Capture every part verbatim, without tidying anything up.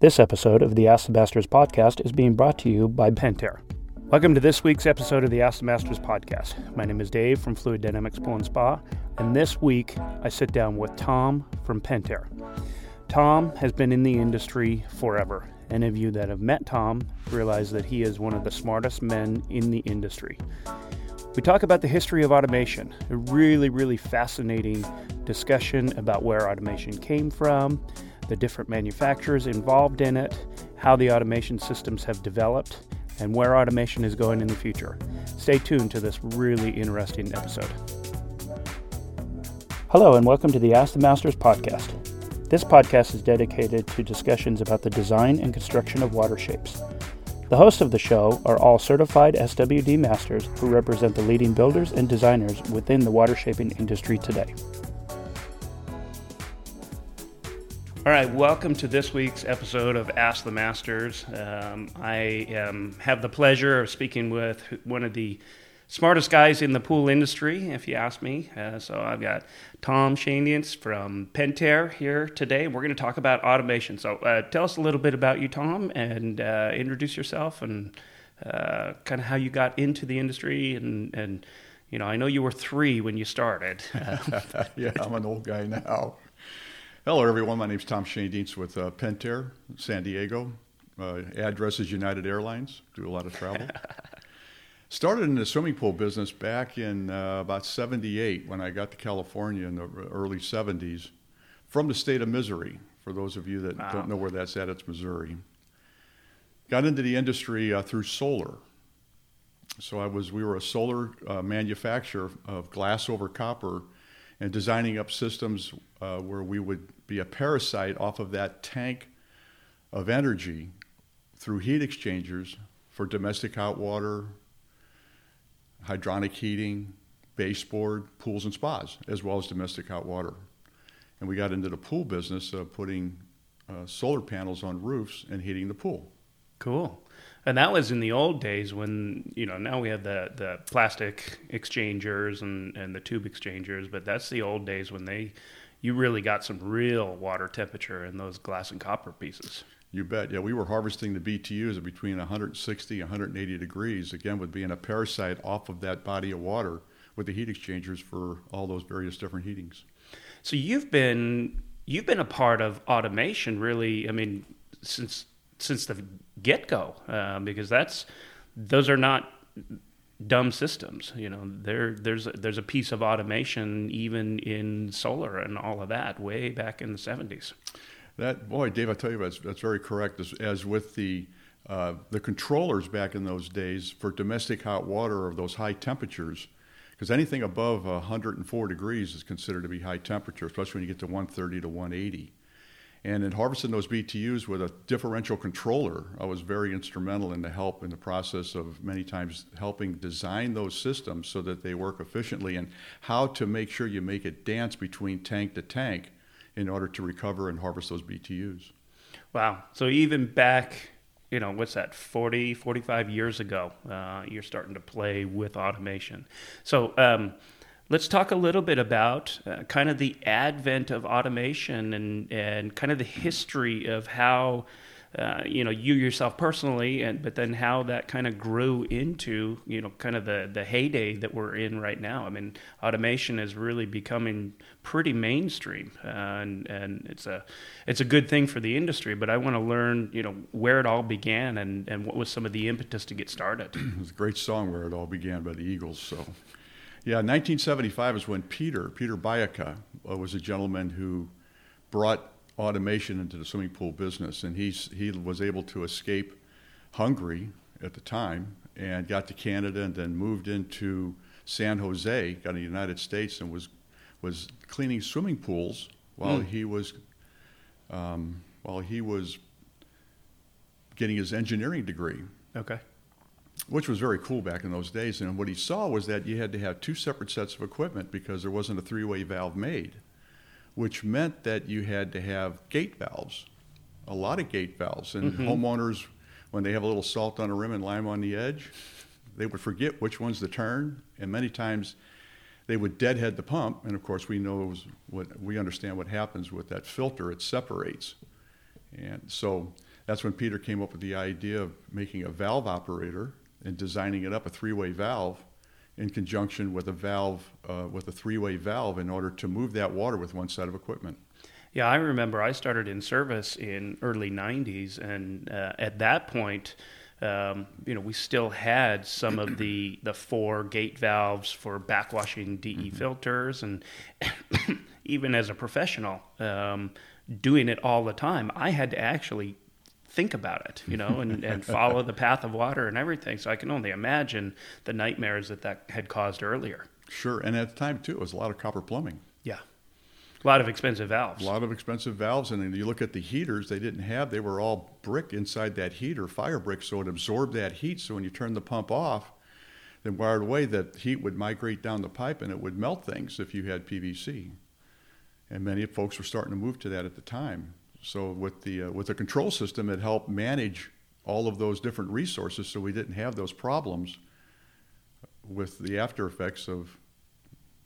This episode of the Ask the Masters podcast is being brought to you by Pentair. Welcome to this week's episode of the Ask the Masters podcast. My name is Dave from Fluid Dynamics Pool and Spa, and this week I sit down with Tom from Pentair. Tom has been in the industry forever. Any of you that have met Tom realize that he is one of the smartest men in the industry. We talk about the history of automation, a really, really fascinating discussion about where automation came from, the different manufacturers involved in it, how the automation systems have developed, and where automation is going in the future. Stay tuned to this really interesting episode. Hello, and welcome to the Ask the Masters podcast. This podcast is dedicated to discussions about the design and construction of water shapes. The hosts of the show are all certified S W D masters who represent the leading builders and designers within the water shaping industry today. All right, welcome to this week's episode of Ask the Masters. Um, I um, have the pleasure of speaking with one of the smartest guys in the pool industry, if you ask me. Uh, so I've got Tom Shandians from Pentair here today. We're going to talk about automation. So uh, tell us a little bit about you, Tom, and uh, introduce yourself and uh, kind of how you got into the industry and, and, you know, I know you were three when you started. Yeah, I'm an old guy now. Hello, everyone. My name is Tom Shandians with uh, Pentair, San Diego. Uh, address is United Airlines. Do a lot of travel. Started in the swimming pool business back in uh, about seventy-eight when I got to California in the early seventies from the state of Missouri. For those of you that wow. don't know where that's at, it's Missouri. Got into the industry uh, through solar. So I was we were a solar uh, manufacturer of glass over copper and designing up systems uh, where we would be a parasite off of that tank of energy through heat exchangers for domestic hot water, hydronic heating, baseboard, pools and spas, as well as domestic hot water. And we got into the pool business of putting uh, solar panels on roofs and heating the pool. Cool. And that was in the old days when, you know, now we have the, the plastic exchangers and, and the tube exchangers, but that's the old days when they, you really got some real water temperature in those glass and copper pieces. You bet. Yeah, we were harvesting the B T Us at between one sixty, one eighty degrees, again, with being a parasite off of that body of water with the heat exchangers for all those various different heatings. So you've been, you've been a part of automation really, I mean, since... since the get-go, uh, because that's those are not dumb systems. You know, there there's a, there's a piece of automation even in solar and all of that way back in the seventies. That boy, Dave, I tell you, that's that's very correct. As, as with the uh, the controllers back in those days for domestic hot water of those high temperatures, because anything above one hundred four degrees is considered to be high temperature, especially when you get to one thirty to one eighty. And in harvesting those B T Us with a differential controller, I was very instrumental in the help in the process of many times helping design those systems so that they work efficiently and how to make sure you make it dance between tank to tank in order to recover and harvest those B T Us. Wow. So even back, you know, what's that, forty, forty-five years ago, uh, you're starting to play with automation. So, um, let's talk a little bit about uh, kind of the advent of automation and, and kind of the history of how, uh, you know, you yourself personally, and but then how that kind of grew into, you know, kind of the, the heyday that we're in right now. I mean, automation is really becoming pretty mainstream, uh, and, and it's a it's a good thing for the industry, but I want to learn, you know, where it all began and, and what was some of the impetus to get started. It was a great song, Where It All Began by the Eagles, so... Yeah, nineteen seventy-five is when Peter, Peter Baica, uh, was a gentleman who brought automation into the swimming pool business, and he he was able to escape Hungary at the time and got to Canada and then moved into San Jose, got in the United States, and was was cleaning swimming pools while mm. he was um, while he was getting his engineering degree. Okay. Which was very cool back in those days. And what he saw was that you had to have two separate sets of equipment because there wasn't a three-way valve made, which meant that you had to have gate valves, a lot of gate valves. And mm-hmm. homeowners, when they have a little salt on the rim and lime on the edge, they would forget which one's to turn. And many times they would deadhead the pump. And, of course, we know what we understand what happens with that filter. It separates. And so That's when Peter came up with the idea of making a valve operator and designing it up a three-way valve in conjunction with a valve, uh, with a three-way valve in order to move that water with one set of equipment. Yeah, I remember I started in service in early nineties, and uh, at that point, um, you know, we still had some of the, the four gate valves for backwashing D E mm-hmm. filters, and even as a professional, um, doing it all the time, I had to actually think about it, you know, and, and follow the path of water and everything. So I can only imagine the nightmares that that had caused earlier. Sure, and at the time too, it was a lot of copper plumbing. Yeah. A lot of expensive valves. A lot of expensive valves. And then you look at the heaters they didn't have. They were all brick inside that heater, fire brick, so it absorbed that heat. So when you turn the pump off, then wired away, that heat would migrate down the pipe and it would melt things if you had P V C. And many folks were starting to move to that at the time. So with the uh, with the control system, it helped manage all of those different resources so we didn't have those problems with the after effects of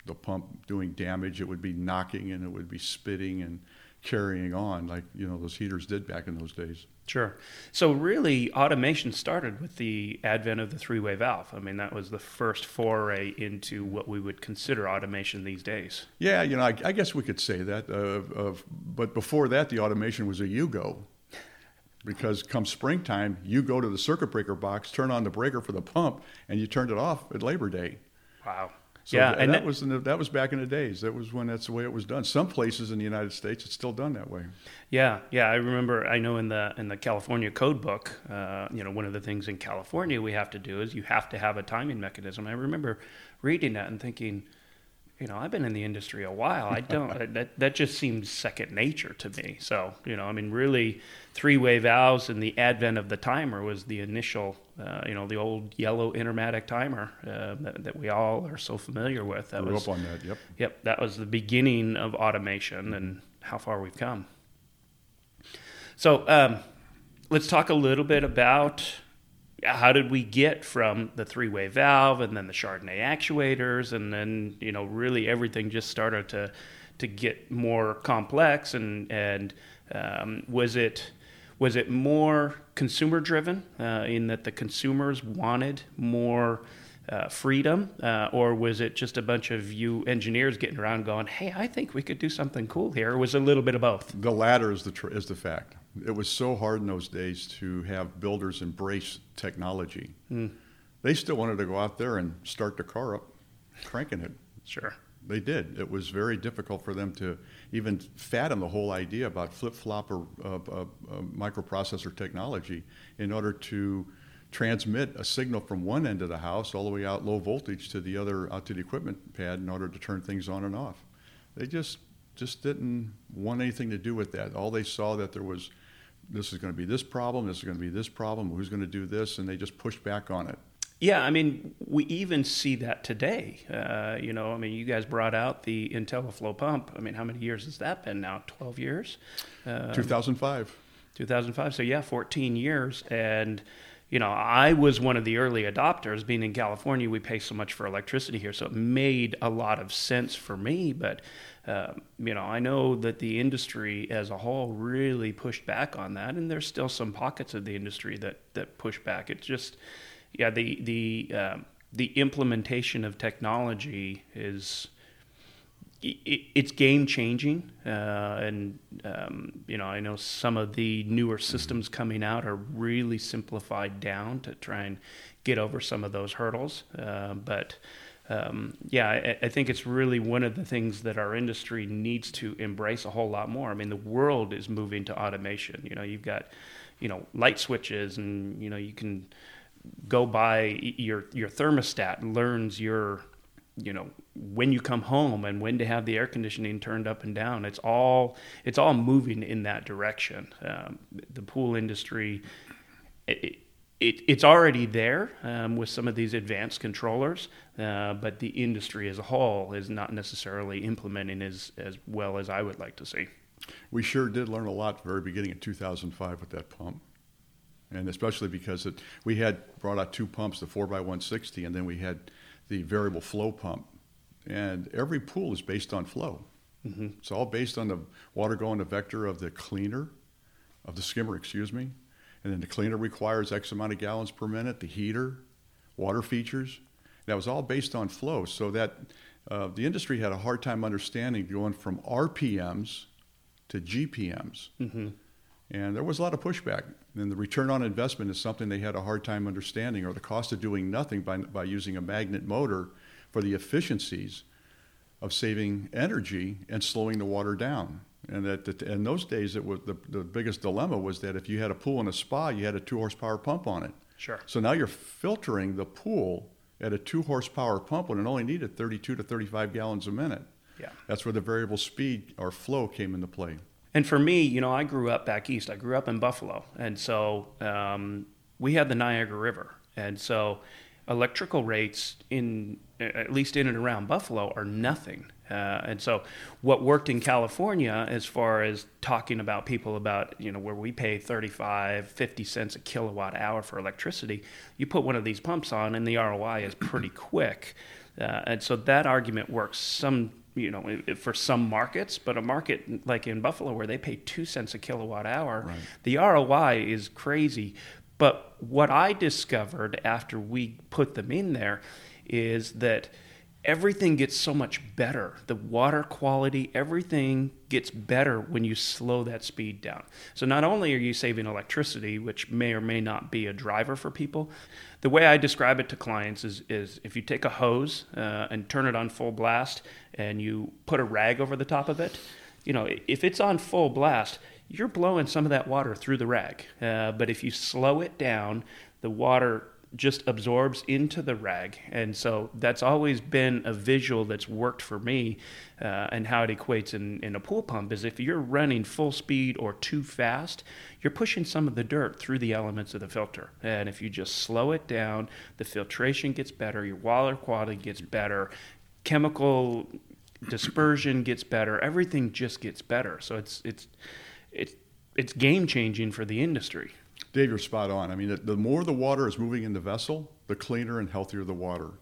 the pump doing damage. It would be knocking and it would be spitting and carrying on like, you know, those heaters did back in those days. Sure. So really automation started with the advent of the three-way valve. I mean, that was the first foray into what we would consider automation these days. Yeah, you know, I, I guess we could say that. Uh, of, but before that, the automation was a you-go. Because come springtime, you go to the circuit breaker box, turn on the breaker for the pump, and you turned it off at Labor Day. Wow. So yeah, th- and that, that was the, that was back in the days. That was when that's the way it was done. Some places in the United States, it's still done that way. Yeah, yeah. I remember. I know in the in the California code book, uh, you know, one of the things in California we have to do is you have to have a timing mechanism. I remember reading that and thinking, you know, I've been in the industry a while. I don't. that that just seems second nature to me. So you know, I mean, really, three-way valves and the advent of the timer was the initial. Uh, you know, the old yellow intermatic timer uh, that, that we all are so familiar with. That We're was, up on that, yep. Yep, that was the beginning of automation and how far we've come. So um, let's talk a little bit about how did we get from the three-way valve and then the Chardonnay actuators, and then, you know, really everything just started to to get more complex, and, and um, was it... Was it more consumer-driven uh, in that the consumers wanted more uh, freedom, uh, or was it just a bunch of you engineers getting around going, hey, I think we could do something cool here? It was a little bit of both. The latter is the tr- is the fact. It was so hard in those days to have builders embrace technology. Mm. They still wanted to go out there and start the car up, cranking it. Sure. They did. It was very difficult for them to even fathom the whole idea about flip-flop or uh, uh, uh, microprocessor technology in order to transmit a signal from one end of the house all the way out low voltage to the other, out to the equipment pad in order to turn things on and off. They just just didn't want anything to do with that. All they saw that there was, this is going to be this problem, this is going to be this problem, who's going to do this, and they just pushed back on it. Yeah, I mean, we even see that today. Uh, you know, I mean, you guys brought out the IntelliFlo pump. I mean, how many years has that been now? twelve years? Um, two thousand five. two thousand five. So, yeah, fourteen years. And, you know, I was one of the early adopters. Being in California, we pay so much for electricity here, so it made a lot of sense for me. But, uh, you know, I know that the industry as a whole really pushed back on that, and there's still some pockets of the industry that, that push back. It's just... Yeah, the the uh, the implementation of technology is it, it's game changing, uh, and um, you know I know some of the newer systems coming out are really simplified down to try and get over some of those hurdles. Uh, but um, yeah, I, I think it's really one of the things that our industry needs to embrace a whole lot more. I mean, the world is moving to automation. You know, you've got you know light switches, and you know you can. Go by your your thermostat learns your you know when you come home and when to have the air conditioning turned up and down. It's all it's all moving in that direction. Um, the pool industry, it, it it's already there um, with some of these advanced controllers, uh, but the industry as a whole is not necessarily implementing as as well as I would like to see. We sure did learn a lot at the very beginning in two thousand five with that pump. And especially because it, we had brought out two pumps, the four by one sixty, and then we had the variable flow pump. And every pool is based on flow. Mm-hmm. It's all based on the water going the vector of the cleaner, of the skimmer, excuse me, And then the cleaner requires X amount of gallons per minute, the heater, water features. That was all based on flow, so that uh, the industry had a hard time understanding going from R P Ms to G P Ms. Mm-hmm. And there was a lot of pushback. And the return on investment is something they had a hard time understanding, or the cost of doing nothing by, by using a magnet motor for the efficiencies of saving energy and slowing the water down. And that, that in those days, it was the, the biggest dilemma was that if you had a pool and a spa, you had a two horsepower pump on it. Sure. So now you're filtering the pool at a two horsepower pump when it only needed thirty-two to thirty-five gallons a minute. Yeah. That's where the variable speed or flow came into play. And for me, you know, I grew up back east. I grew up in Buffalo. And so um, we had the Niagara River. And so electrical rates, in at least in and around Buffalo, are nothing. Uh, and so what worked in California, as far as talking about people about, you know, where we pay thirty-five, fifty cents a kilowatt hour for electricity, you put one of these pumps on and the R O I is pretty quick. Uh, and so that argument works some, you know, for some markets, but a market like in Buffalo where they pay two cents a kilowatt hour, right, the R O I is crazy. But what I discovered after we put them in there is that everything gets so much better. The water quality, everything gets better when you slow that speed down. So not only are you saving electricity, which may or may not be a driver for people, the way I describe it to clients is, is if you take a hose uh, and turn it on full blast and you put a rag over the top of it, you know, if it's on full blast, you're blowing some of that water through the rag. Uh, but if you slow it down, the water just absorbs into the rag. And so that's always been a visual that's worked for me, uh, and how it equates in, in a pool pump is if you're running full speed or too fast, you're pushing some of the dirt through the elements of the filter. And if you just slow it down, the filtration gets better, your water quality gets better, chemical dispersion gets better, everything just gets better. So it's it's it's it's game-changing for the industry. Dave, you're spot on. I mean, the, the more the water is moving in the vessel, the cleaner and healthier the water.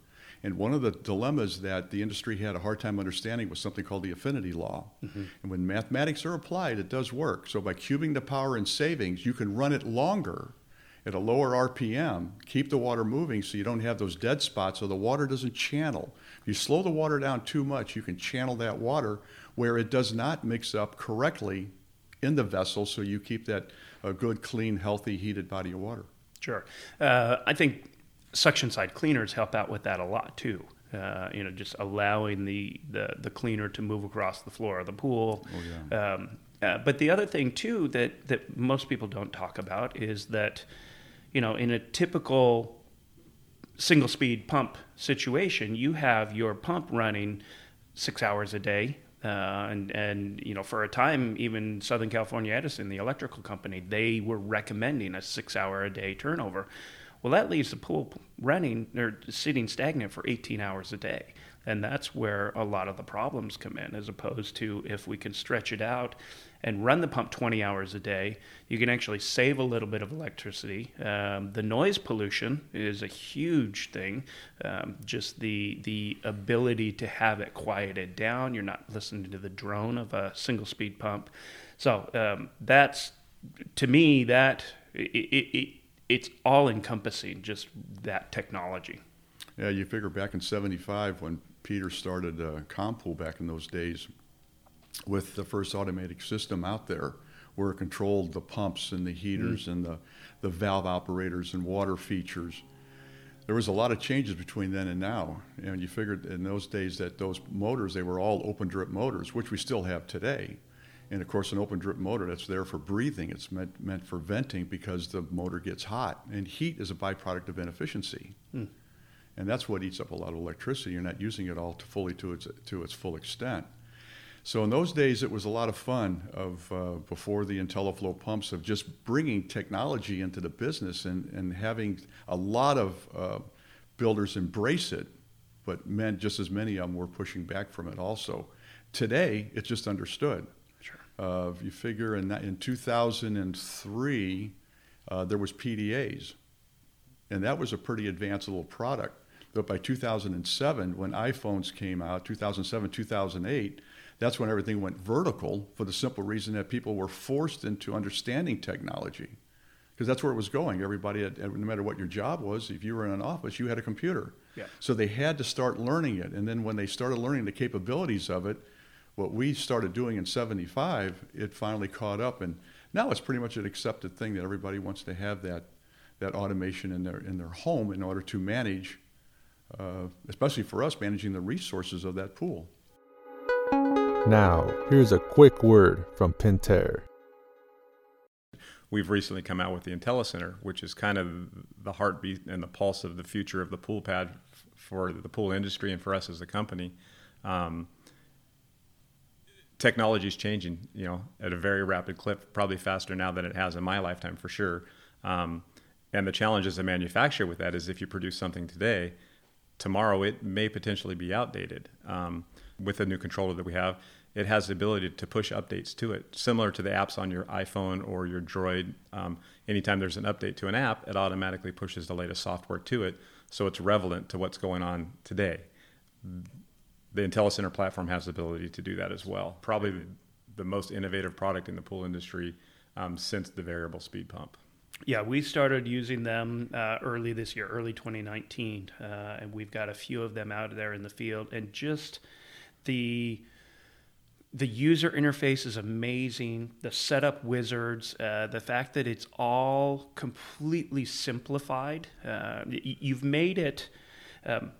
And one of the dilemmas that the industry had a hard time understanding was something called the affinity law. Mm-hmm. And when mathematics are applied, it does work. So by cubing the power in savings, you can run it longer at a lower R P M, keep the water moving so you don't have those dead spots so the water doesn't channel. If you slow the water down too much, you can channel that water where it does not mix up correctly in the vessel, so you keep that a good, clean, healthy, heated body of water. Sure. Uh, I think suction side cleaners help out with that a lot too. Uh, you know, just allowing the, the, the cleaner to move across the floor of the pool. Oh, yeah. Um, uh, but the other thing too that, that most people don't talk about is that, you know, in a typical single speed pump situation, you have your pump running six hours a day. Uh, and, and, you know, for a time, even Southern California Edison, the electrical company, they were recommending a six-hour-a-day turnover. Well, that leaves the pool running or sitting stagnant for eighteen hours a day. And that's where a lot of the problems come in, as opposed to if we can stretch it out and run the pump twenty hours a day, you can actually save a little bit of electricity. Um, the noise pollution is a huge thing. Um, just the the ability to have it quieted down. You're not listening to the drone of a single speed pump. So um, that's, to me, that it, it, it, it's all encompassing, just that technology. Yeah, you figure back in seventy-five when Peter started uh, Compool back in those days, with the first automatic system out there where it controlled the pumps and the heaters mm. and the, the valve operators and water features. There was a lot of changes between then and now. And you figured in those days that those motors, they were all open drip motors, which we still have today. And of course, an open drip motor, that's there for breathing. It's meant, meant for venting because the motor gets hot. And heat is a byproduct of inefficiency. Mm. And that's what eats up a lot of electricity. You're not using it all to fully to its, to its full extent. So in those days, it was a lot of fun of uh, before the IntelliFlo pumps, of just bringing technology into the business and, and having a lot of uh, builders embrace it, but men, just as many of them were pushing back from it also. Today, it's just understood. Sure. Uh, you figure in, in two thousand three, uh, there was P D As, and that was a pretty advanced little product. But by two thousand seven, when iPhones came out, two thousand seven, two thousand eight, that's when everything went vertical, for the simple reason that people were forced into understanding technology. because that's where it was going. Everybody, had, no matter what your job was, if you were in an office, you had a computer. Yeah. So they had to start learning it. And then when they started learning the capabilities of it, what we started doing in seventy-five, it finally caught up. And now it's pretty much an accepted thing that everybody wants to have that that automation in their in their home in order to manage, uh, especially for us, managing the resources of that pool. Now, here's a quick word from Pentair. We've recently come out with the IntelliCenter, which is kind of the heartbeat and the pulse of the future of the pool pad for the pool industry and for us as a company. Um, technology is changing, you know, at a very rapid clip, probably faster now than it has in my lifetime for sure. Um, and the challenge as a manufacturer with that is if you produce something today, tomorrow it may potentially be outdated. Um, with the new controller that we have, it has the ability to push updates to it, similar to the apps on your iPhone or your Droid. Um, anytime there's an update to an app, it automatically pushes the latest software to it, so it's relevant to what's going on today. The IntelliCenter platform has the ability to do that as well. Probably the, the most innovative product in the pool industry um, since the variable speed pump. Yeah, we started using them uh, early this year, early twenty nineteen, uh, and we've got a few of them out there in the field, and just the... The user interface is amazing. The setup wizards, uh, the fact that it's all completely simplified. Uh, you've made it. Um,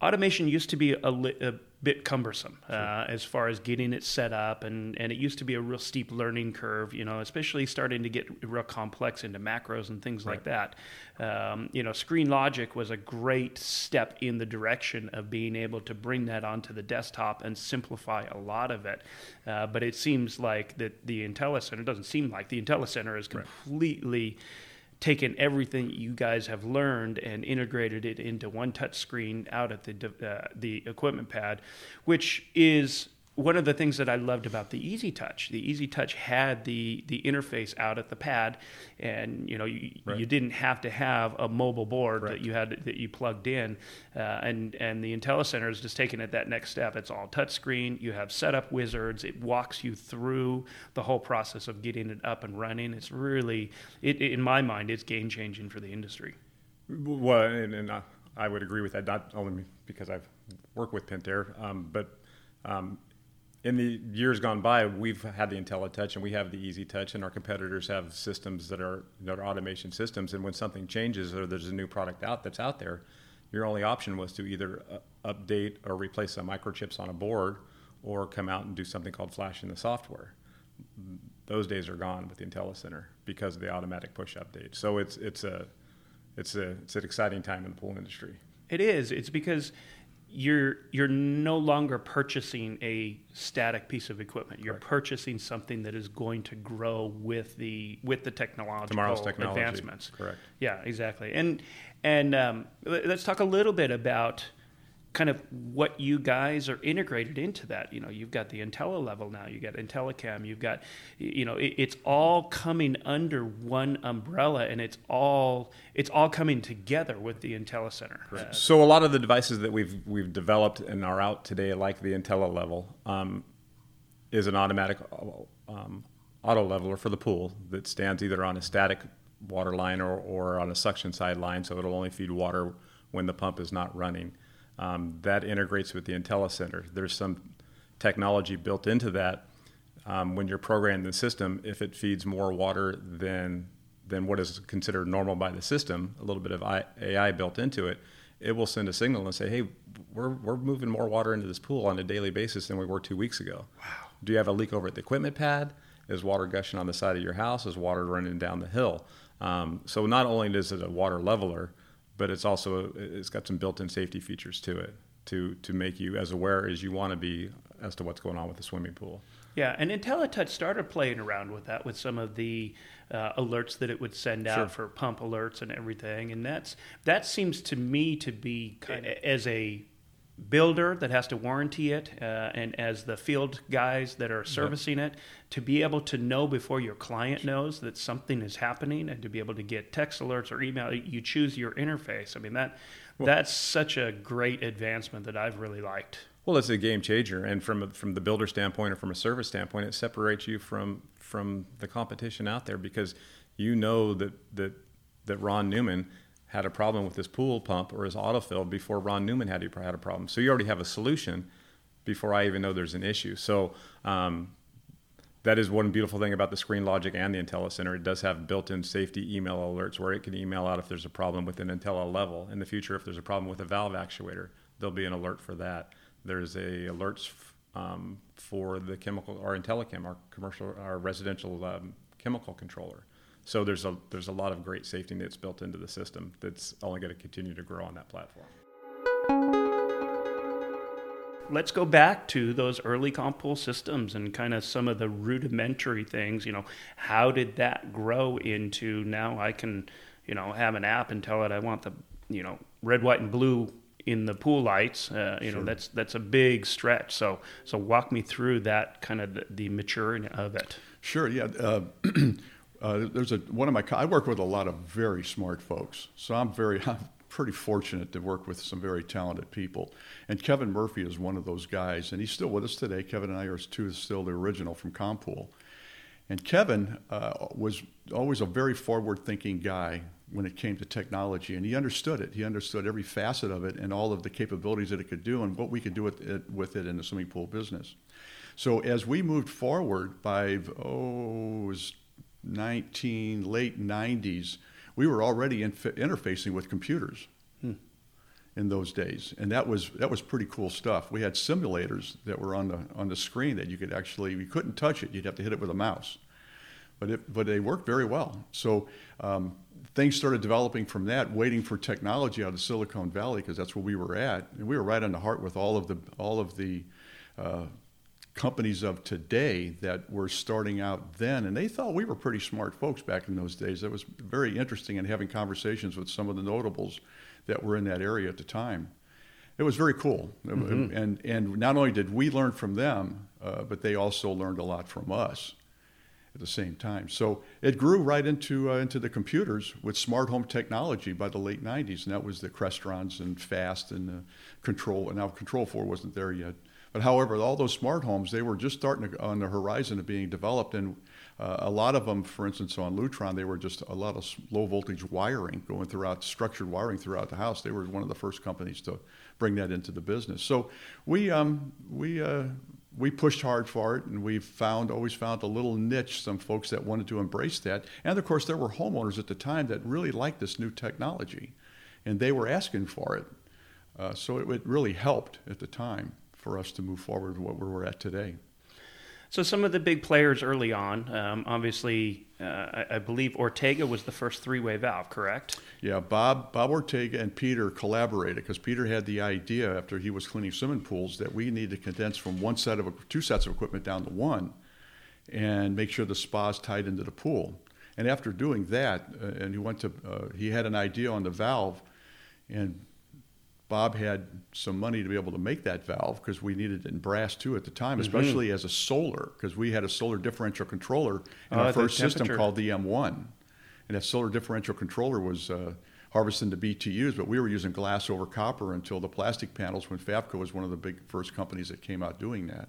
automation used to be a, li- a bit cumbersome uh, sure. as far as getting it set up, and, and it used to be a real steep learning curve. You know, especially starting to get real complex into macros and things right. like that. Um, you know, ScreenLogic was a great step in the direction of being able to bring that onto the desktop and simplify a lot of it. Uh, but it seems like that the IntelliCenter doesn't seem like the IntelliCenter is completely. Right. Taken everything you guys have learned and integrated it into one touch screen out at the uh, the equipment pad, which is one of the things that I loved about the EasyTouch. The EasyTouch had the the interface out at the pad, and you know you, right. you didn't have to have a mobile board right. that you had that you plugged in. Uh, and and the IntelliCenter is just taking it that next step. It's all touch screen. You have setup wizards. It walks you through the whole process of getting it up and running. It's really, it, in my mind, it's game changing for the industry. Well, and, and I, I would agree with that. Not only because I've worked with Pentair, um, but um, in the years gone by, we've had the IntelliTouch and we have the EasyTouch, and our competitors have systems that are, you know, automation systems. And when something changes or there's a new product out that's out there, your only option was to either uh, update or replace some microchips on a board, or come out and do something called flashing the software. Those days are gone with the IntelliCenter because of the automatic push update. So it's it's a it's a it's an exciting time in the pool industry. It is. It's because. You're you're no longer purchasing a static piece of equipment. You're Correct. Purchasing something that is going to grow with the with the technological Tomorrow's technology. Advancements. Correct. Yeah, exactly. And and um, let's talk a little bit about kind of what you guys are integrated into that. You know, you've got the IntelliLevel now. You got IntelliCam. You've got, you know, it, it's all coming under one umbrella, and it's all it's all coming together with the IntelliCenter. Uh, so a lot of the devices that we've we've developed and are out today, like the IntelliLevel, um, is an automatic um, auto leveler for the pool that stands either on a static water line or or on a suction side line, so it'll only feed water when the pump is not running. Um, that integrates with the IntelliCenter. There's some technology built into that. Um, when you're programming the system, if it feeds more water than than what is considered normal by the system, a little bit of A I built into it, it will send a signal and say, "Hey, we're we're moving more water into this pool on a daily basis than we were two weeks ago. Wow. Do you have a leak over at the equipment pad? Is water gushing on the side of your house? Is water running down the hill?" Um, so not only is it a water leveler, but it's also, it's got some built-in safety features to it to to make you as aware as you want to be as to what's going on with the swimming pool. Yeah, and IntelliTouch started playing around with that, with some of the uh, alerts that it would send out sure. for pump alerts and everything. And that's that seems to me to be, kind of, as a builder that has to warranty it, uh, and as the field guys that are servicing yep. it, to be able to know before your client knows that something is happening, and to be able to get text alerts or email. You choose your interface. I mean, that well, that's such a great advancement that I've really liked. Well, it's a game changer, and from a, from the builder standpoint or from a service standpoint, it separates you from from the competition out there, because you know that that that Ron Newman had a problem with his pool pump or his autofill before Ron Newman had had a problem. So you already have a solution before I even know there's an issue. So um, that is one beautiful thing about the ScreenLogic and the IntelliCenter. It does have built-in safety email alerts where it can email out if there's a problem with an IntelliLevel. In the future, if there's a problem with a valve actuator, there'll be an alert for that. There's a alerts um, for the chemical, our IntelliChem, our commercial, our residential um, chemical controller. So there's a there's a lot of great safety nets built into the system that's only going to continue to grow on that platform. Let's go back to those early Compool systems and kind of some of the rudimentary things. You know, how did that grow into now I can, you know, have an app and tell it I want the, you know, red, white, and blue in the pool lights. Uh, you sure. know, that's that's a big stretch. So so walk me through that kind of the, the maturing of it. Sure. Yeah. Uh, Uh, there's a one of my I work with a lot of very smart folks, so I'm very I'm pretty fortunate to work with some very talented people. And Kevin Murphy is one of those guys, and he's still with us today. Kevin and I are two still the original from Compool, and Kevin uh, was always a very forward-thinking guy when it came to technology, and he understood it. He understood every facet of it and all of the capabilities that it could do and what we could do with it, with it in the swimming pool business. So as we moved forward by oh. It was nineteen late nineties, we were already inf- interfacing with computers hmm. in those days, and that was that was pretty cool stuff. We had simulators that were on the on the screen that you could actually you couldn't touch it; you'd have to hit it with a mouse. But it but they worked very well. So um, things started developing from that, waiting for technology out of Silicon Valley because that's where we were at, and we were right on the heart with all of the all of the. Uh, companies of today that were starting out then, and they thought we were pretty smart folks back in those days. That was very interesting, in having conversations with some of the notables that were in that area at the time. It was very cool. Mm-hmm. And and not only did we learn from them, uh, but they also learned a lot from us at the same time. So it grew right into uh, into the computers with smart home technology by the late nineties, and that was the Crestrons and Fast and the Control. And now Control four wasn't there yet. But however, all those smart homes, they were just starting to, on the horizon of being developed. And uh, a lot of them, for instance, on Lutron, they were just a lot of low voltage wiring going throughout, structured wiring throughout the house. They were one of the first companies to bring that into the business. So we um, we uh, we pushed hard for it, and we found always found a little niche, some folks that wanted to embrace that. And of course, there were homeowners at the time that really liked this new technology, and they were asking for it. Uh, so it, it really helped at the time for us to move forward to what we're at today. So some of the big players early on, um, obviously, uh, I, I believe Ortega was the first three-way valve, correct? Yeah, Bob Bob Ortega and Peter collaborated because Peter had the idea after he was cleaning swimming pools that we need to condense from one set of two sets of equipment down to one and make sure the spa's tied into the pool. And after doing that, uh, and he went to uh, he had an idea on the valve, and Bob had some money to be able to make that valve because we needed it in brass too at the time, especially mm-hmm. as a solar, because we had a solar differential controller in oh, our first system called the M one. And that solar differential controller was uh, harvesting the B T Us, but we were using glass over copper until the plastic panels when Fafco was one of the big first companies that came out doing that.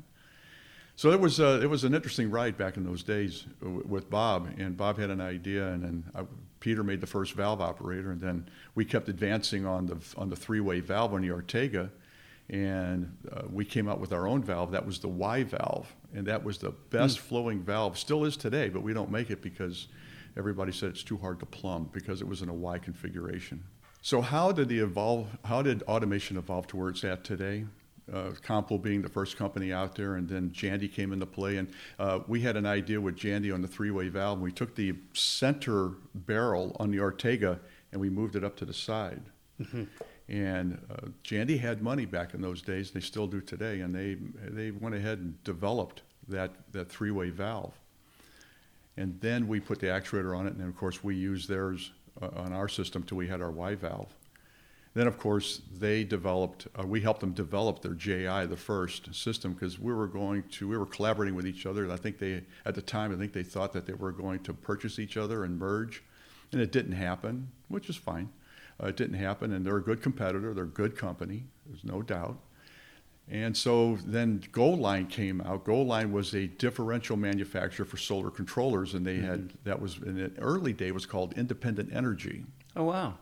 So it was uh, it was an interesting ride back in those days with Bob, and Bob had an idea, and then I, Peter made the first valve operator, and then we kept advancing on the on the three-way valve on the Ortega, and uh, we came out with our own valve. That was the Y valve, and that was the best mm. flowing valve, still is today, but we don't make it because everybody said it's too hard to plumb because it was in a Y configuration. So how did the evolve? How did automation evolve to where it's at today? Uh, Compool being the first company out there, and then Jandy came into play, and uh, we had an idea with Jandy on the three-way valve, and we took the center barrel on the Ortega and we moved it up to the side. Mm-hmm. And uh, Jandy had money back in those days, they still do today, and they they went ahead and developed that, that three-way valve. And then we put the actuator on it, and then of course we used theirs uh, on our system till we had our Y valve. Then, of course, they developed, uh, we helped them develop their J I, the first system, because we were going to, we were collaborating with each other. And I think they, at the time, I think they thought that they were going to purchase each other and merge, and it didn't happen, which is fine. Uh, it didn't happen, and they're a good competitor. They're a good company, there's no doubt. And so then Goldline came out. Goldline was a differential manufacturer for solar controllers, and they mm-hmm. had, that was in the early day, was called Independent Energy. Oh, wow.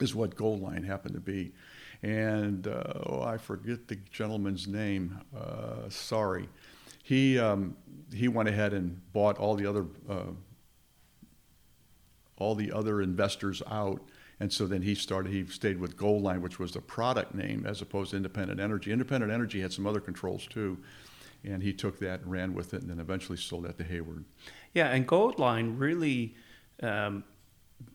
Is what Goldline happened to be. And uh, oh, I forget the gentleman's name. Uh, sorry. He um, he went ahead and bought all the other uh, all the other investors out. And so then he started, he stayed with Goldline, which was the product name, as opposed to Independent Energy. Independent Energy had some other controls too, and he took that and ran with it, and then eventually sold that to Hayward. Yeah, and Goldline really, um,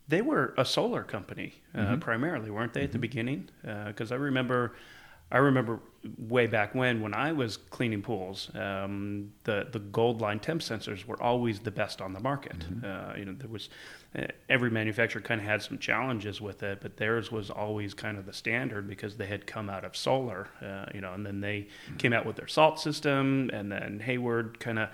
they were a solar company uh, mm-hmm. primarily, weren't they, mm-hmm. at the beginning? Because uh, I remember, I remember way back when, when I was cleaning pools, um, the, the Goldline temp sensors were always the best on the market. Mm-hmm. Uh, you know, there was... Every manufacturer kind of had some challenges with it, but theirs was always kind of the standard because they had come out of solar, uh, you know, and then they mm-hmm. came out with their salt system, and then Hayward kind of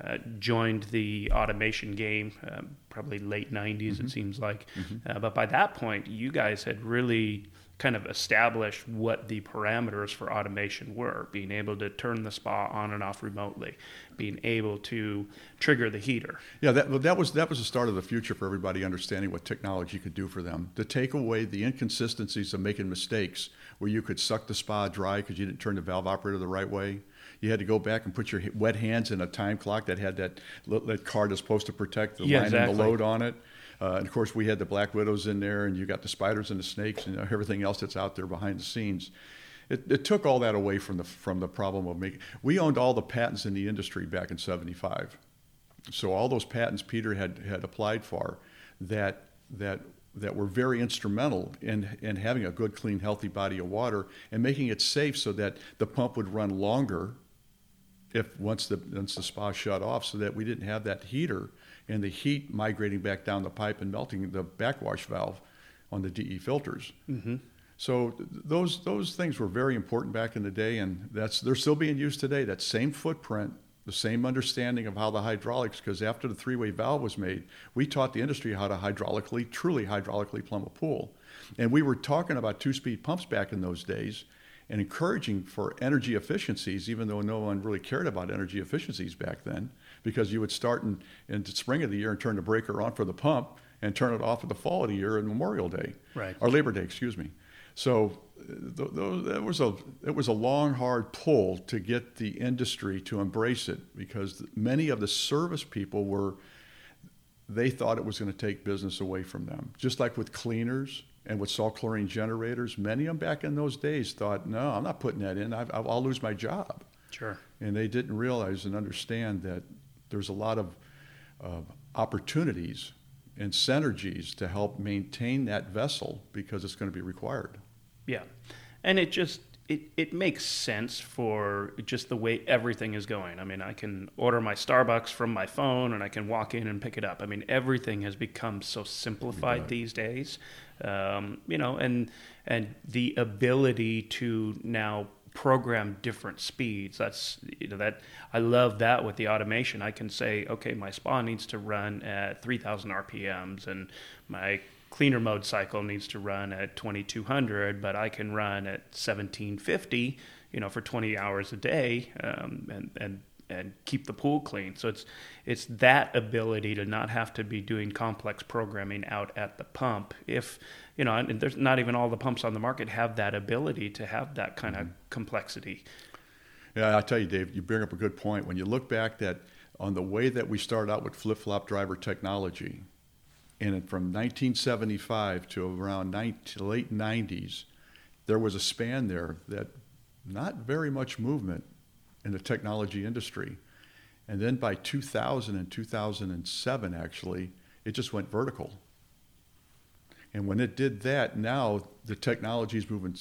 uh, joined the automation game, uh, probably late nineties, mm-hmm. it seems like. Mm-hmm. Uh, but by that point, you guys had really kind of established what the parameters for automation were, being able to turn the spa on and off remotely, being able to trigger the heater. Yeah, that, that was that was the start of the future for everybody understanding what technology could do for them, to take away the inconsistencies of making mistakes where you could suck the spa dry because you didn't turn the valve operator the right way. You had to go back and put your wet hands in a time clock that had that, that card that's supposed to protect the yeah, line exactly. and the load on it. Uh, and of course, we had the black widows in there, and you got the spiders and the snakes and everything else that's out there behind the scenes. It, it took all that away from the from the problem of making. We owned all the patents in the industry back in seventy-five, so all those patents Peter had, had applied for, that that that were very instrumental in in having a good, clean, healthy body of water and making it safe so that the pump would run longer, if once the once the spa shut off, so that we didn't have that heater and the heat migrating back down the pipe and melting the backwash valve on the D E filters. Mm-hmm. So those those things were very important back in the day, and that's they're still being used today. That same footprint, the same understanding of how the hydraulics, because after the three-way valve was made, we taught the industry how to hydraulically, truly hydraulically plumb a pool. And we were talking about two-speed pumps back in those days and encouraging for energy efficiencies, even though no one really cared about energy efficiencies back then. Because you would start in, in the spring of the year and turn the breaker on for the pump and turn it off in the fall of the year on Memorial Day, right. or Labor Day, excuse me. So th- th- that was a it was a long, hard pull to get the industry to embrace it, because many of the service people were, they thought it was going to take business away from them. Just like with cleaners and with salt chlorine generators, many of them back in those days thought, no, I'm not putting that in. I've, I'll lose my job. Sure. And they didn't realize and understand that there's a lot of uh, opportunities and synergies to help maintain that vessel, because it's going to be required. Yeah. And it just, it, it makes sense for just the way everything is going. I mean, I can order my Starbucks from my phone and I can walk in and pick it up. I mean, everything has become so simplified these days, um, you know, and, and the ability to now program different speeds. That's, you know, that I love that with the automation. I can say, okay, my spa needs to run at three thousand R P Ms and my cleaner mode cycle needs to run at twenty-two hundred, but I can run at seventeen fifty, you know, for twenty hours a day, um, and, and, and keep the pool clean. So it's, it's that ability to not have to be doing complex programming out at the pump. If, you know, and there's not even all the pumps on the market have that ability to have that kind mm-hmm. of complexity. Yeah, I tell you, Dave, you bring up a good point. When you look back that on the way that we started out with flip-flop driver technology, and from nineteen seventy-five to around nineteen, late nineties, there was a span there that not very much movement in the technology industry. And then by two thousand and two thousand seven, actually, it just went vertical. And when it did that, now the technology is moving,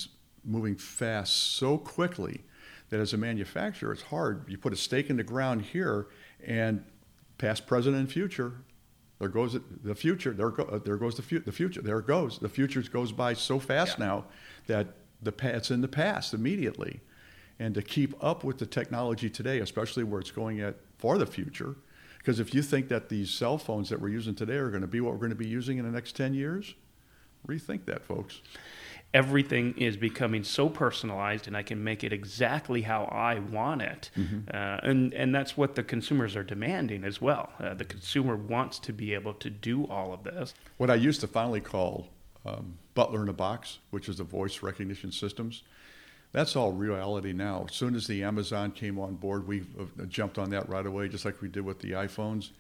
moving fast so quickly that as a manufacturer, it's hard. You put a stake in the ground here, and past, present, and future, there goes the future, there, go, there goes the, fu- the future, there it goes. The future goes by so fast yeah. now that the it's in the past immediately. And to keep up with the technology today, especially where it's going at for the future, because if you think that these cell phones that we're using today are going to be what we're going to be using in the next ten years, rethink that, folks. everything is becoming so personalized, and I can make it exactly how I want it. Mm-hmm. Uh, and, and that's what the consumers are demanding as well. Uh, the consumer wants to be able to do all of this. What I used to finally call um, Butler in a Box, which is the voice recognition systems, that's all reality now. As soon as the Amazon came on board, we jumped on that right away, just like we did with the iPhones,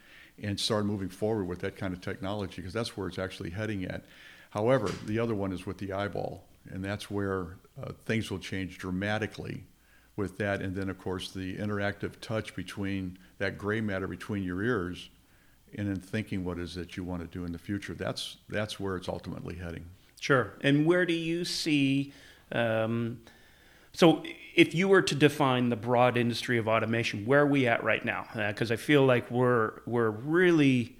and started moving forward with that kind of technology, because that's where it's actually heading at. However, the other one is with the eyeball, and that's where uh, things will change dramatically with that. And then, of course, the interactive touch between that gray matter between your ears, and then thinking what it is that you want to do in the future. That's that's where it's ultimately heading. Sure. And where do you see... Um, so if you were to define the broad industry of automation, where are we at right now? Because uh, I feel like we're we're really...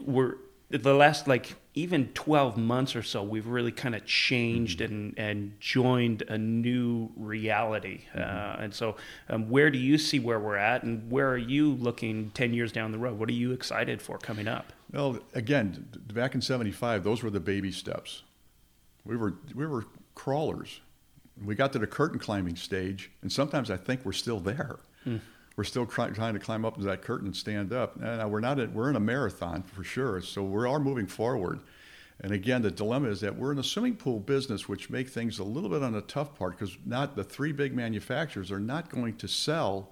we're the last, like... even twelve months or so, we've really kind of changed mm-hmm. and, and joined a new reality. Mm-hmm. Uh, and so um, where do you see where we're at, and where are you looking ten years down the road? What are you excited for coming up? Well, again, back in seventy-five, those were the baby steps. We were we were crawlers. We got to the curtain climbing stage, and sometimes I think we're still there. Mm. We're still try- trying to climb up to that curtain and stand up. Now, we're not at, we're in a marathon for sure, so we are moving forward. And again, the dilemma is that we're in the swimming pool business, which make things a little bit on the tough part, because not the three big manufacturers are not going to sell.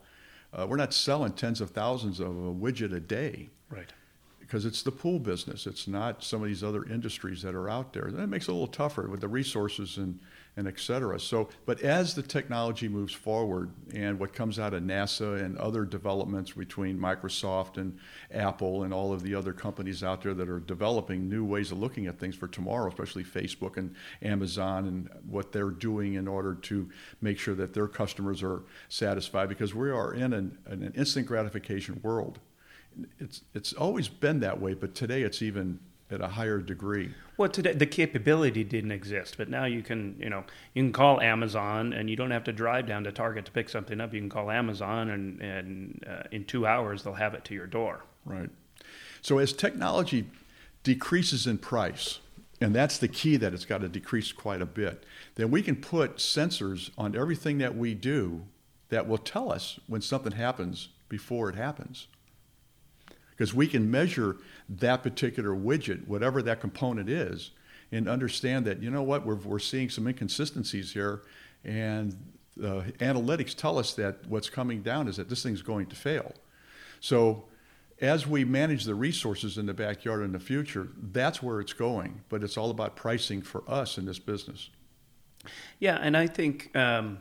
Uh, we're not selling tens of thousands of a widget a day, right? Because it's the pool business. It's not some of these other industries that are out there. And it makes it a little tougher with the resources and. and et cetera. So, but as the technology moves forward, and what comes out of NASA and other developments between Microsoft and Apple and all of the other companies out there that are developing new ways of looking at things for tomorrow, especially Facebook and Amazon and what they're doing in order to make sure that their customers are satisfied, because we are in an, an instant gratification world. It's, it's always been that way, but today it's even at a higher degree. Well, today the capability didn't exist, but now you can, you know, you can call Amazon, and you don't have to drive down to Target to pick something up. You can call Amazon, and, and uh, in two hours they'll have it to your door. Right. So as technology decreases in price, and that's the key, that it's got to decrease quite a bit, then we can put sensors on everything that we do that will tell us when something happens before it happens. Because we can measure that particular widget, whatever that component is, and understand that, you know what, we're we're seeing some inconsistencies here, and uh, analytics tell us that what's coming down is that this thing's going to fail. So as we manage the resources in the backyard in the future, that's where it's going. But it's all about pricing for us in this business. Yeah, and I think um,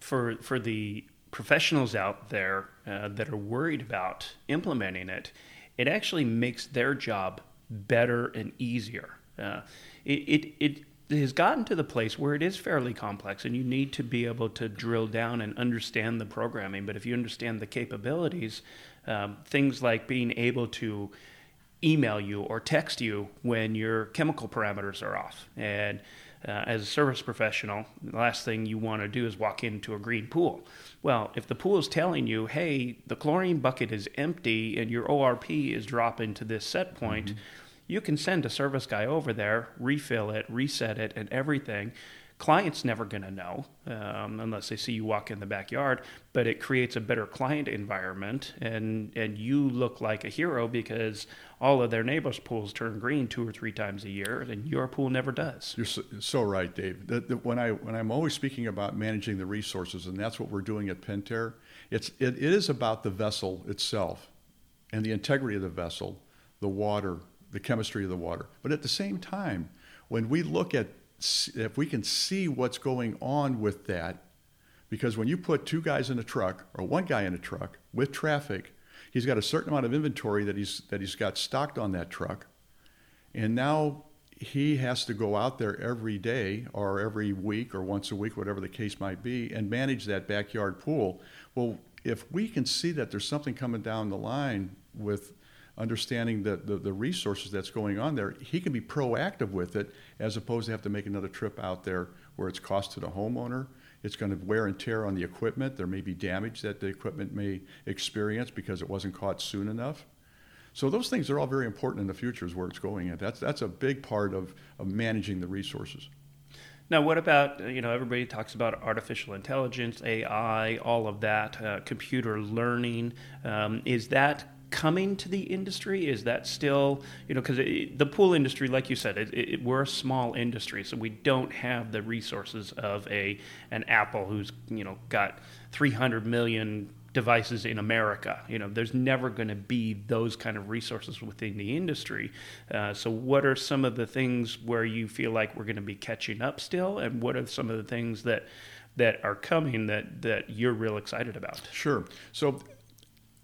for for the... professionals out there uh, that are worried about implementing it, it actually makes their job better and easier. Uh, it, it it has gotten to the place where it is fairly complex, and you need to be able to drill down and understand the programming. But if you understand the capabilities, um, things like being able to email you or text you when your chemical parameters are off, and Uh, as a service professional, the last thing you want to do is walk into a green pool. Well, if the pool is telling you, hey, the chlorine bucket is empty and your O R P is dropping to this set point, mm-hmm. you can send a service guy over there, refill it, reset it, and everything. Client's never going to know um, unless they see you walk in the backyard, but it creates a better client environment, and, and you look like a hero because all of their neighbors' pools turn green two or three times a year, and your pool never does. You're so, so right, Dave. The, the, when, I, when I'm always speaking about managing the resources, and that's what we're doing at Pentair, it's, it, it is about the vessel itself and the integrity of the vessel, the water, the chemistry of the water. But at the same time, when we look at if we can see what's going on with that, because when you put two guys in a truck or one guy in a truck with traffic, he's got a certain amount of inventory that he's that he's got stocked on that truck, and now he has to go out there every day or every week or once a week, whatever the case might be, and manage that backyard pool. Well, if we can see that there's something coming down the line with understanding the, the, the resources that's going on there, he can be proactive with it, as opposed to have to make another trip out there where it's cost to the homeowner. It's going to wear and tear on the equipment. There may be damage that the equipment may experience because it wasn't caught soon enough. So those things are all very important in the future is where it's going. And that's, that's a big part of, of managing the resources. Now, what about, you know, everybody talks about artificial intelligence, A I, all of that, uh, computer learning. Um, is that coming to the industry? Is that still, you know, because the pool industry, like you said, it, it, we're a small industry, so we don't have the resources of a an Apple who's, you know, got three hundred million devices in America. You know, there's never going to be those kind of resources within the industry. Uh, so what are some of the things where you feel like we're going to be catching up still, and what are some of the things that that are coming that that you're real excited about? Sure. So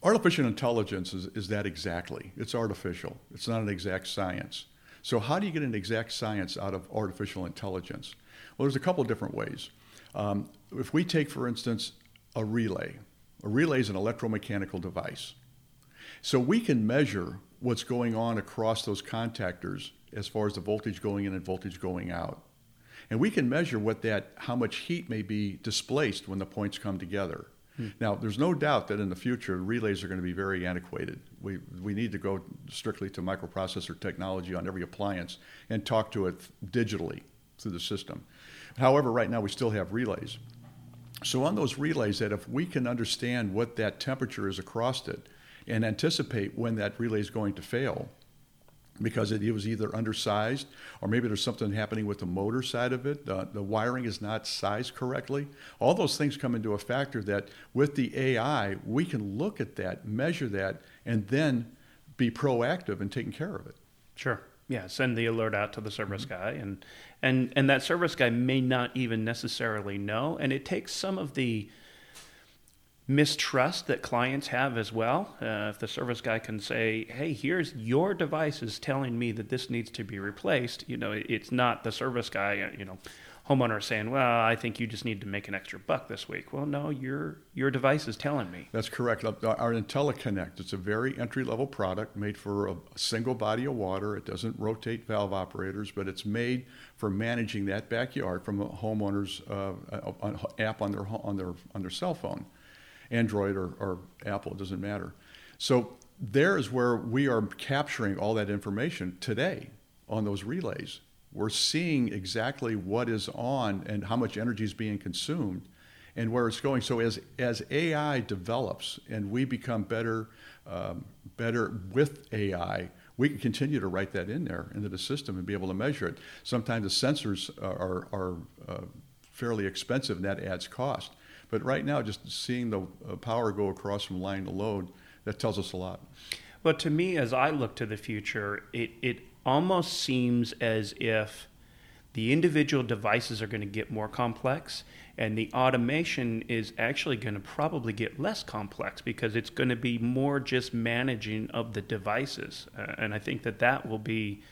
artificial intelligence is, is that exactly. It's artificial. It's not an exact science. So how do you get an exact science out of artificial intelligence? Well, there's a couple of different ways. Um, if we take, for instance, a relay. A relay is an electromechanical device. So we can measure what's going on across those contactors as far as the voltage going in and voltage going out. And we can measure what that, how much heat may be displaced when the points come together. Now, there's no doubt that in the future, relays are going to be very antiquated. We we need to go strictly to microprocessor technology on every appliance and talk to it digitally through the system. However, right now, we still have relays. So on those relays, that if we can understand what that temperature is across it and anticipate when that relay is going to fail, because it was either undersized or maybe there's something happening with the motor side of it. Uh, the wiring is not sized correctly. All those things come into a factor that with the A I, we can look at that, measure that, and then be proactive in taking care of it. Sure. Yeah, send the alert out to the service guy, and, and, and that service guy may not even necessarily know, and it takes some of the mistrust that clients have as well. Uh, if the service guy can say, hey, here's your device is telling me that this needs to be replaced, you know, it, it's not the service guy, you know, homeowner saying, well, I think you just need to make an extra buck this week. Well, no, your your device is telling me. That's correct. Our IntelliConnect, it's a very entry-level product made for a single body of water. It doesn't rotate valve operators, but it's made for managing that backyard from a homeowner's uh, app on their on their on their cell phone. Android or, or Apple, it doesn't matter. So there is where we are capturing all that information today on those relays. We're seeing exactly what is on and how much energy is being consumed and where it's going. So as as A I develops and we become better um, better with A I, we can continue to write that in there into the system and be able to measure it. Sometimes the sensors are, are, are uh, fairly expensive, and that adds cost. But right now, just seeing the power go across from line to load, that tells us a lot. Well, to me, as I look to the future, it, it almost seems as if the individual devices are going to get more complex, and the automation is actually going to probably get less complex because it's going to be more just managing of the devices. Uh, and I think that that will be...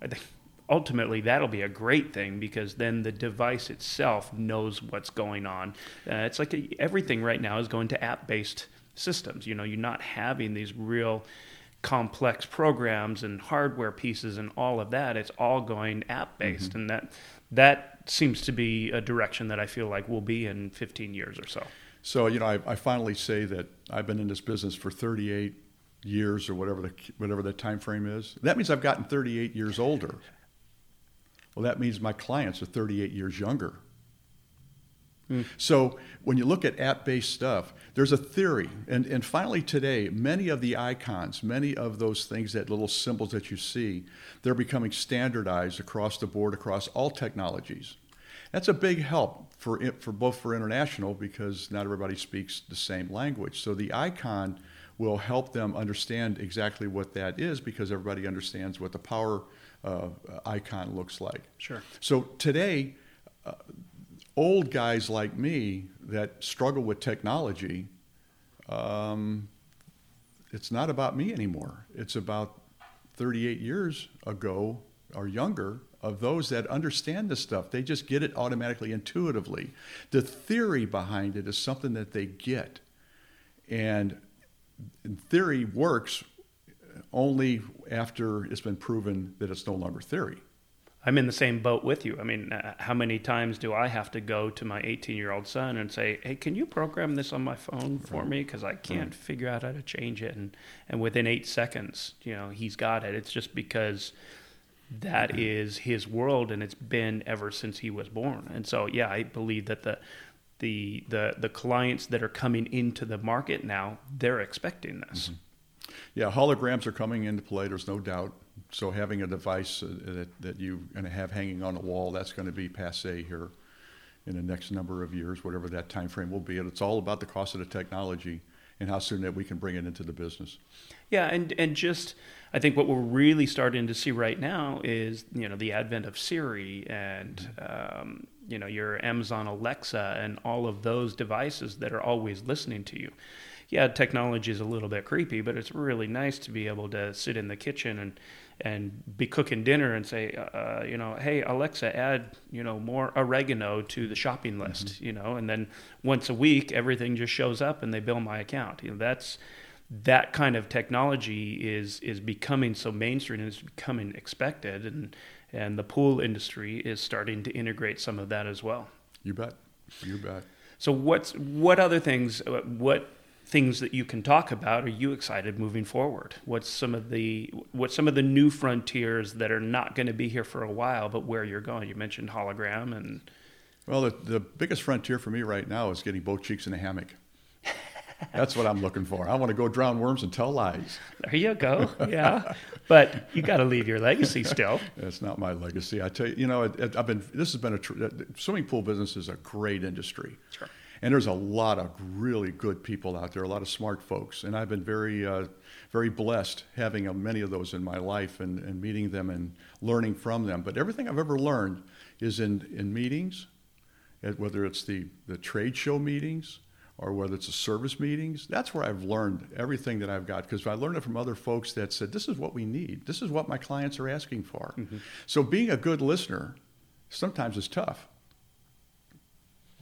I think, ultimately, that'll be a great thing because then the device itself knows what's going on. Uh, it's like a, everything right now is going to app-based systems. You know, you're not having these real complex programs and hardware pieces and all of that. It's all going app-based, mm-hmm. and that that seems to be a direction that I feel like we'll be in fifteen years or so. So, you know, I, I finally say that I've been in this business for thirty-eight years or whatever the whatever the time frame is. That means I've gotten thirty-eight years older. Well, that means my clients are thirty-eight years younger. Mm. So when you look at app-based stuff, there's a theory. And, and finally today, many of the icons, many of those things, that little symbols that you see, they're becoming standardized across the board, across all technologies. That's a big help for for both for international, because not everybody speaks the same language. So the icon will help them understand exactly what that is, because everybody understands what the power Uh, icon looks like. Sure. So today, uh, old guys like me that struggle with technology, um, it's not about me anymore. It's about thirty-eight years ago or younger of those that understand this stuff. They just get it automatically, intuitively. The theory behind it is something that they get. And theory works only after it's been proven that it's no longer theory. I'm in the same boat with you. I mean, uh, how many times do I have to go to my eighteen-year-old son and say, hey, can you program this on my phone for right. me? Because I can't right. figure out how to change it. And, and within eight seconds, you know, he's got it. It's just because that is his world, and it's been ever since he was born. And so, yeah, I believe that the the the, the clients that are coming into the market now, they're expecting this. Mm-hmm. Yeah, holograms are coming into play, there's no doubt. So having a device that, that you're going to have hanging on a wall, that's going to be passe here in the next number of years, whatever that time frame will be. And it's all about the cost of the technology and how soon that we can bring it into the business. Yeah, and, and just, I think what we're really starting to see right now is, you know, the advent of Siri and, um, you know, your Amazon Alexa and all of those devices that are always listening to you. Yeah, technology is a little bit creepy, but it's really nice to be able to sit in the kitchen and, and be cooking dinner and say, uh, you know, hey, Alexa, add, you know, more oregano to the shopping list, mm-hmm. you know, and then once a week, everything just shows up and they bill my account. You know, that's, that kind of technology is, is becoming so mainstream and it's becoming expected. And, and the pool industry is starting to integrate some of that as well. You bet. You bet. So what's, what other things, what, things that you can talk about, are you excited moving forward? What's some of the what's some of the new frontiers that are not going to be here for a while, but where you're going? You mentioned hologram. And well, the, the biggest frontier for me right now is getting both cheeks in a hammock. That's what I'm looking for. I want to go drown worms and tell lies. There you go. Yeah. But you got to leave your legacy still. It's not my legacy. I tell you, you know, it, it, I've been, this has been a, tr- swimming pool business is a great industry. Sure. And there's a lot of really good people out there, a lot of smart folks. And I've been very, uh, very blessed having uh, many of those in my life and, and meeting them and learning from them. But everything I've ever learned is in, in meetings, whether it's the, the trade show meetings or whether it's the service meetings. That's where I've learned everything that I've got, because I learned it from other folks that said, this is what we need. This is what my clients are asking for. Mm-hmm. So being a good listener sometimes is tough.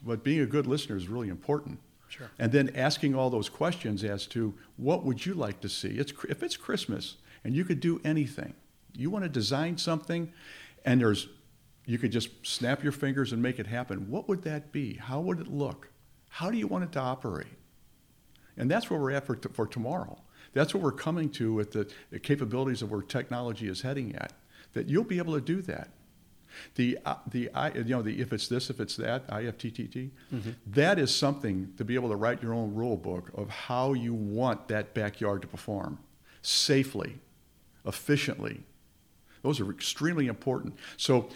But being a good listener is really important. Sure. And then asking all those questions as to what would you like to see? It's, if it's Christmas and you could do anything, you want to design something and there's, you could just snap your fingers and make it happen. What would that be? How would it look? How do you want it to operate? And that's where we're at for, for tomorrow. That's what we're coming to with the, the capabilities of where technology is heading at, that you'll be able to do that. The uh, the I you know the if it's this if it's that I F T T T mm-hmm. that is something to be able to write your own rule book of how you want that backyard to perform safely, efficiently. Those are extremely important. So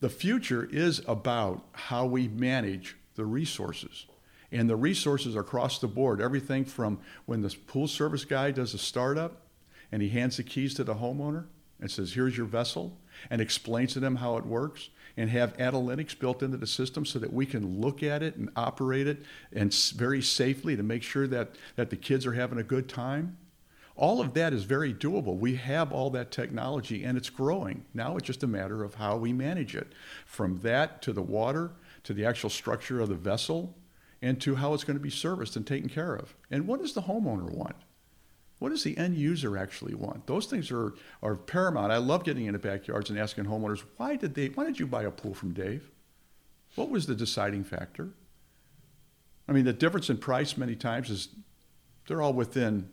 the future is about how we manage the resources, and the resources are across the board. Everything from when the pool service guy does a startup and he hands the keys to the homeowner and says, here's your vessel, and explains to them how it works, and have analytics built into the system so that we can look at it and operate it and very safely to make sure that, that the kids are having a good time. All of that is very doable. We have all that technology, and it's growing. Now it's just a matter of how we manage it, from that to the water to the actual structure of the vessel and to how it's going to be serviced and taken care of. And what does the homeowner want? What does the end user actually want? Those things are, are paramount. I love getting into backyards and asking homeowners, why did they? Why did you buy a pool from Dave? What was the deciding factor? I mean, the difference in price many times is they're all within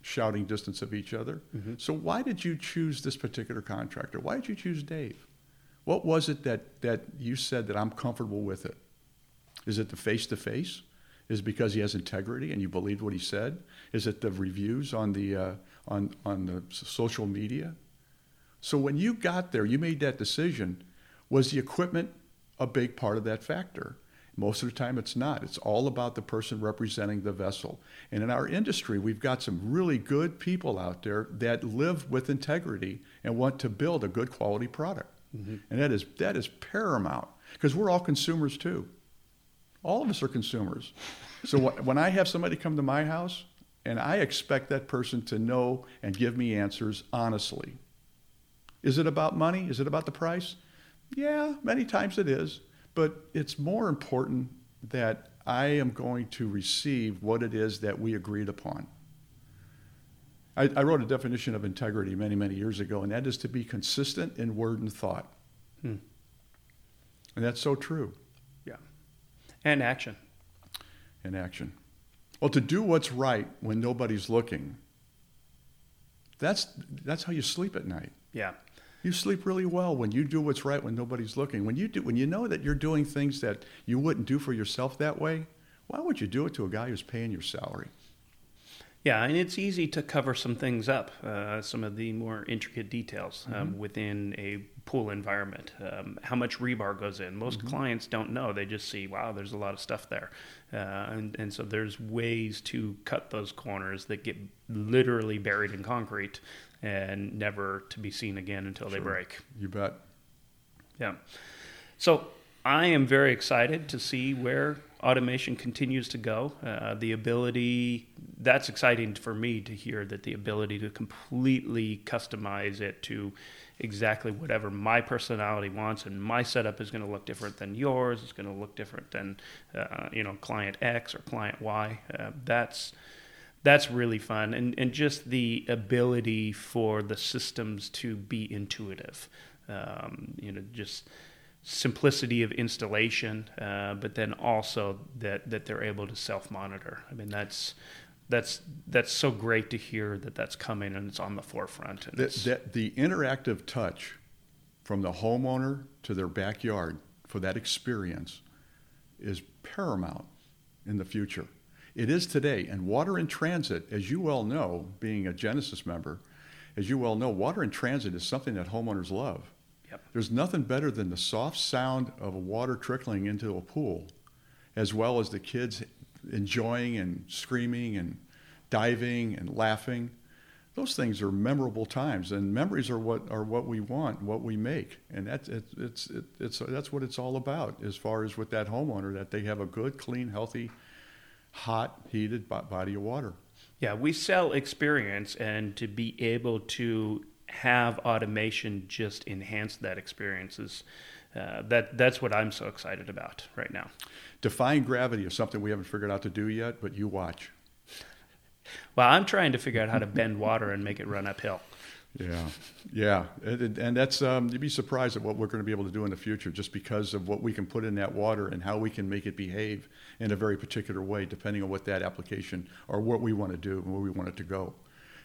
shouting distance of each other. Mm-hmm. So why did you choose this particular contractor? Why did you choose Dave? What was it that, that you said that I'm comfortable with it? Is it the face-to-face? Is it because he has integrity and you believed what he said? Is it the reviews on the uh, on on the social media? So when you got there, you made that decision. Was the equipment a big part of that factor? Most of the time, it's not. It's all about the person representing the vessel. And in our industry, we've got some really good people out there that live with integrity and want to build a good quality product. Mm-hmm. And that is that is paramount, because we're all consumers too. All of us are consumers. So when I have somebody come to my house, and I expect that person to know and give me answers honestly. Is it about money? Is it about the price? Yeah, many times it is. But it's more important that I am going to receive what it is that we agreed upon. I, I wrote a definition of integrity many, many years ago, and that is to be consistent in word and thought. Hmm. And that's so true. And action. And action. Well, to do what's right when nobody's looking, that's that's how you sleep at night. Yeah. You sleep really well when you do what's right when nobody's looking. When you do, when you know that you're doing things that you wouldn't do for yourself that way, why would you do it to a guy who's paying your salary? Yeah, and it's easy to cover some things up, uh, some of the more intricate details um, mm-hmm. within a pool environment. Um, how much rebar goes in. Most mm-hmm. clients don't know. They just see, wow, there's a lot of stuff there. Uh, and, and so there's ways to cut those corners that get literally buried in concrete and never to be seen again until sure. they break. You bet. Yeah. So I am very excited to see where automation continues to go. Uh, the ability, that's exciting for me to hear that the ability to completely customize it to exactly whatever my personality wants, and my setup is going to look different than yours. It's going to look different than, uh, you know, client X or client Y. Uh, that's that's really fun. And, and just the ability for the systems to be intuitive, um, you know, just simplicity of installation, uh, but then also that, that they're able to self-monitor. I mean, that's that's that's so great to hear that that's coming and it's on the forefront. And the, that, the interactive touch from the homeowner to their backyard for that experience is paramount in the future. It is today, and water in transit, as you well know, being a Genesis member, as you well know, water in transit is something that homeowners love. Yep. There's nothing better than the soft sound of water trickling into a pool, as well as the kids enjoying and screaming and diving and laughing. Those things are memorable times, and memories are what are what we want, what we make, and that's it, it's it, it's that's what it's all about. As far as with that homeowner, that they have a good, clean, healthy, hot, heated body of water. Yeah, we sell experience, and to be able to have automation just enhance that experience is uh, that that's what I'm so excited about right now. Defying gravity is something we haven't figured out to do yet, but you watch. Well, I'm trying to figure out how to bend water and make it run uphill. Yeah, yeah, and, and that's um, you'd be surprised at what we're going to be able to do in the future, just because of what we can put in that water and how we can make it behave in a very particular way, depending on what that application or what we want to do and where we want it to go.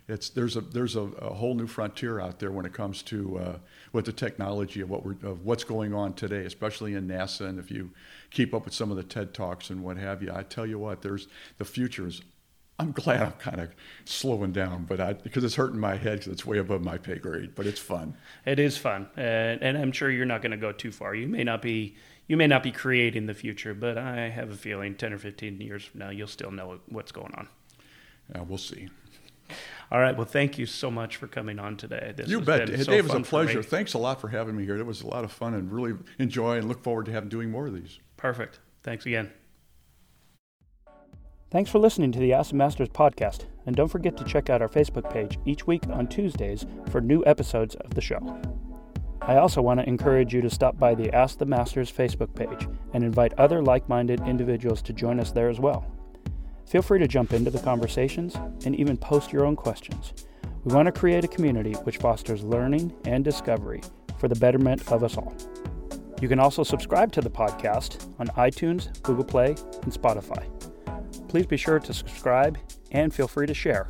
It's there's a there's a, a whole new frontier out there when it comes to uh, what the technology of what we're of what's going on today, especially in NASA. And if you keep up with some of the TED Talks and what have you, I tell you what, there's the future is. I'm glad I'm kind of slowing down, but I because it's hurting my head because it's way above my pay grade. But it's fun. It is fun, and, and I'm sure you're not going to go too far. You may not be. You may not be creating the future, but I have a feeling ten or fifteen years from now, you'll still know what's going on. Uh, we'll see. All right. Well, thank you so much for coming on today. This you bet. Dave, so it was a pleasure. Thanks a lot for having me here. It was a lot of fun and really enjoy and look forward to having doing more of these. Perfect. Thanks again. Thanks for listening to the Awesome Masters podcast. And don't forget to check out our Facebook page each week on Tuesdays for new episodes of the show. I also want to encourage you to stop by the Ask the Masters Facebook page and invite other like-minded individuals to join us there as well. Feel free to jump into the conversations and even post your own questions. We want to create a community which fosters learning and discovery for the betterment of us all. You can also subscribe to the podcast on iTunes, Google Play, and Spotify. Please be sure to subscribe and feel free to share.